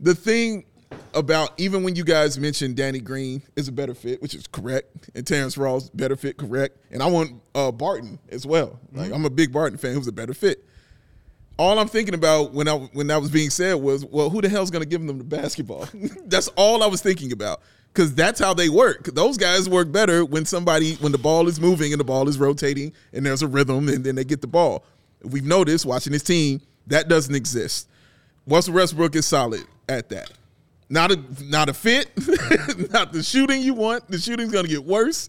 The thing about, even when you guys mentioned Danny Green is a better fit, which is correct, and Terrence Ross, better fit, correct, and I want Barton as well. Like, I'm a big Barton fan who's a better fit. All I'm thinking about when that was being said was, well, who the hell's going to give them the basketball? That's all I was thinking about, because that's how they work. Those guys work better when the ball is moving and the ball is rotating and there's a rhythm and then they get the ball. We've noticed watching this team, that doesn't exist. Russell Westbrook is solid at that. Not a fit, not the shooting you want. The shooting's going to get worse.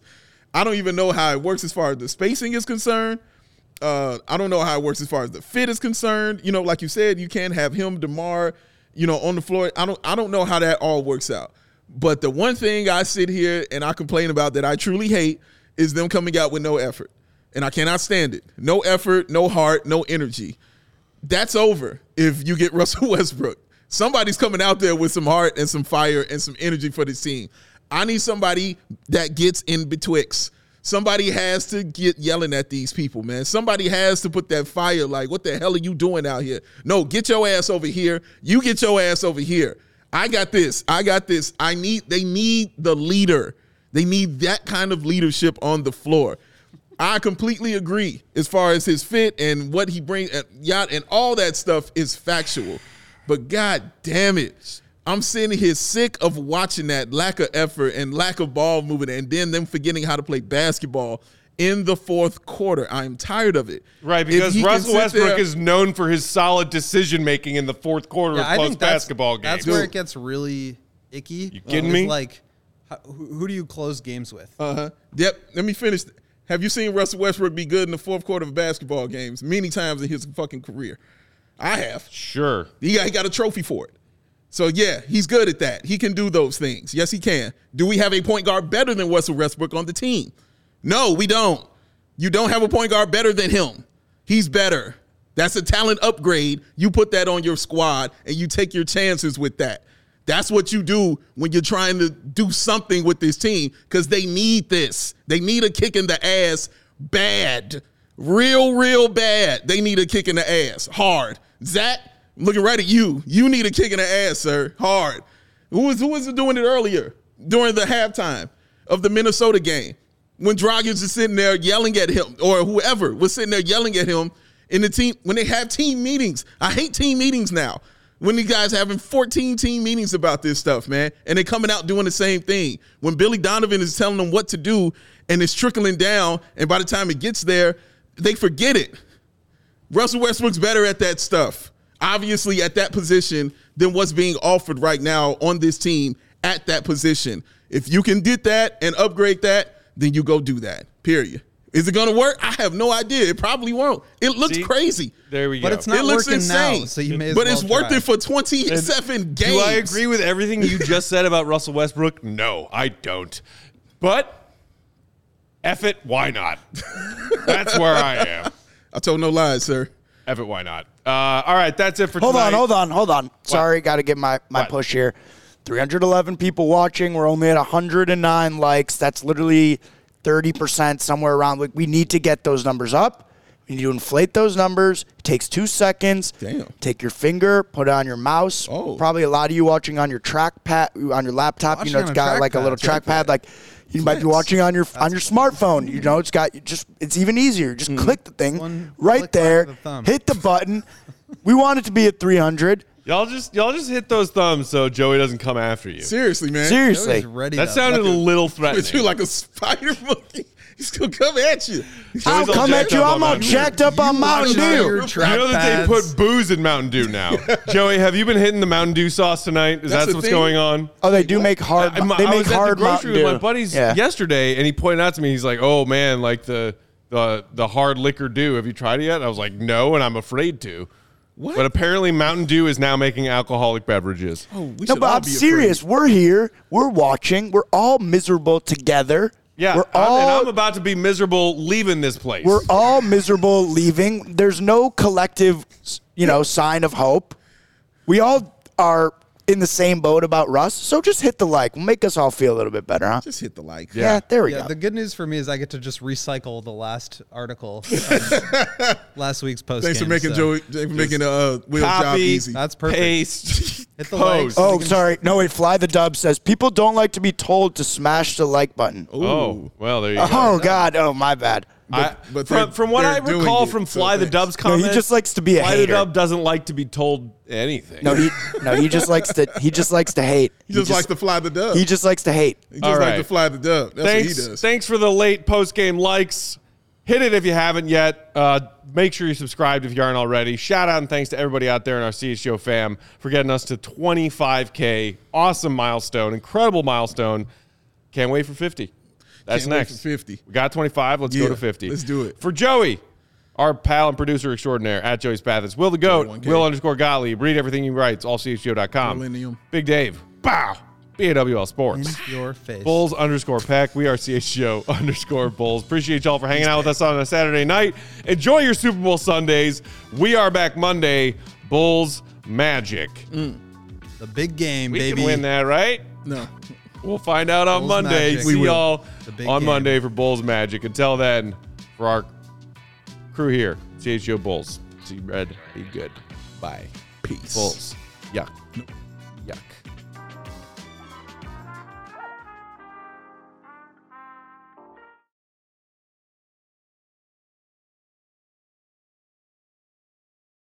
I don't even know how it works as far as the spacing is concerned. I don't know how it works as far as the fit is concerned. You know, like you said, you can't have him, DeMar, on the floor. I don't know how that all works out. But the one thing I sit here and I complain about that I truly hate is them coming out with no effort. And I cannot stand it. No effort, no heart, no energy. That's over if you get Russell Westbrook. Somebody's coming out there with some heart and some fire and some energy for this team. I need somebody that gets in betwixt. Somebody has to get yelling at these people, man. Somebody has to put that fire, like, what the hell are you doing out here? No, get your ass over here. You get your ass over here. I got this. They need the leader. They need that kind of leadership on the floor. I completely agree as far as his fit and what he brings and all that stuff is factual. But God damn it, I'm sitting here sick of watching that lack of effort and lack of ball movement and then them forgetting how to play basketball in the fourth quarter. I'm tired of it. Right, because Russell Westbrook is known for his solid decision-making in the fourth quarter of close basketball games. That's where it gets really icky. You kidding me? Like, who do you close games with? Uh-huh. Yep, let me finish. Have you seen Russell Westbrook be good in the fourth quarter of basketball games many times in his fucking career? I have. Sure. He got a trophy for it. So, yeah, he's good at that. He can do those things. Yes, he can. Do we have a point guard better than Russell Westbrook on the team? No, we don't. You don't have a point guard better than him. He's better. That's a talent upgrade. You put that on your squad, and you take your chances with that. That's what you do when you're trying to do something with this team, because they need this. They need a kick in the ass bad. Real, real bad. They need a kick in the ass hard. Zach, I'm looking right at you. You need a kick in the ass, sir. Hard. Who was doing it earlier during the halftime of the Minnesota game when Dragic is sitting there yelling at him, or whoever was sitting there yelling at him in the team when they have team meetings? I hate team meetings now. When these guys having 14 team meetings about this stuff, man, and they coming out doing the same thing. When Billy Donovan is telling them what to do and it's trickling down, and by the time it gets there, they forget it. Russell Westbrook's better at that stuff, obviously, at that position than what's being offered right now on this team at that position. If you can get that and upgrade that, then you go do that, period. Is it going to work? I have no idea. It probably won't. It looks crazy. There we go. But it's not working insane. Now, so you may as well it's worth it for 27 games. Do I agree with everything you just said about Russell Westbrook? No, I don't. But F it, why not? That's where I am. I told no lies, sir. F it, why not? All right, that's it for tonight. Hold on. What? Sorry, got to get my push here. 311 people watching. We're only at 109 likes. That's literally 30%, somewhere around. Like, we need to get those numbers up. We need to inflate those numbers. It takes 2 seconds. Damn. Take your finger, put it on your mouse. Oh. Probably a lot of you watching on your trackpad, on your laptop. Watching, you know, it's got like a little trackpad. Like, you might be watching on your smartphone. You know, it's got just. It's even easier. Just click the thing right there. Hit the button. We want it to be at 300. Y'all just hit those thumbs so Joey doesn't come after you. Seriously, man. That sounded a little threatening. It's like a spider monkey. He's going to come at you. I'll come at you. I'm all jacked up on Mountain Dew. You know that they put booze in Mountain Dew now. Joey, have you been hitting the Mountain Dew sauce tonight? Is that what's going on? Oh, they do make hard Mountain Dew. I was at the grocery with my buddies yesterday, and he pointed out to me, he's like, oh, man, like the hard liquor dew. Have you tried it yet? And I was like, no, and I'm afraid to. What? But apparently Mountain Dew is now making alcoholic beverages. Oh, we no, but I'm serious. Afraid. We're here. We're watching. We're all miserable together. Yeah, I'm about to be miserable leaving this place. We're all miserable leaving. There's no collective, sign of hope. We all are in the same boat about Russ, so just hit the like. Make us all feel a little bit better, huh? Just hit the like. Yeah, there we go. The good news for me is I get to just recycle the last article, last week's post. Thanks for making Will's job easy. That's perfect. Paste. Hit the like. Oh, sorry. No, wait. Fly the Dub says, people don't like to be told to smash the like button. Ooh. Oh, well, there you go. Oh, God. Oh, my bad. But from what I recall from Fly the Dub's comments, he just likes to be a hater. Fly the Dub doesn't like to be told anything. No, he just likes to. He just likes to hate. He just likes to fly the Dub. He just likes to hate. He just likes to fly the Dub. That's what he does. Thanks for the late post game likes. Hit it if you haven't yet. Make sure you subscribed if you aren't already. Shout out and thanks to everybody out there in our CHGO fam for getting us to 25K. Awesome milestone. Incredible milestone. Can't wait for 50. That's next. 50. We got 25. Let's go to 50. Let's do it. For Joey, our pal and producer extraordinaire, at Joey Spathis. Will the Goat, Will_Gottlieb. Read everything he writes, allchgo.com. Big Dave, bow. BAWL Sports. Your face. Bulls _Peck. We are CHGO _Bulls. Appreciate y'all for hanging out with us on a Saturday night. Enjoy your Super Bowl Sundays. We are back Monday. Bulls Magic. The big game, baby. We can win that, right? No. We'll find out on Monday. See y'all on Monday for Bulls Magic. Until then, for our crew here, CHGO Bulls. See red, be good. Bye. Peace. Bulls. Yuck. Yuck.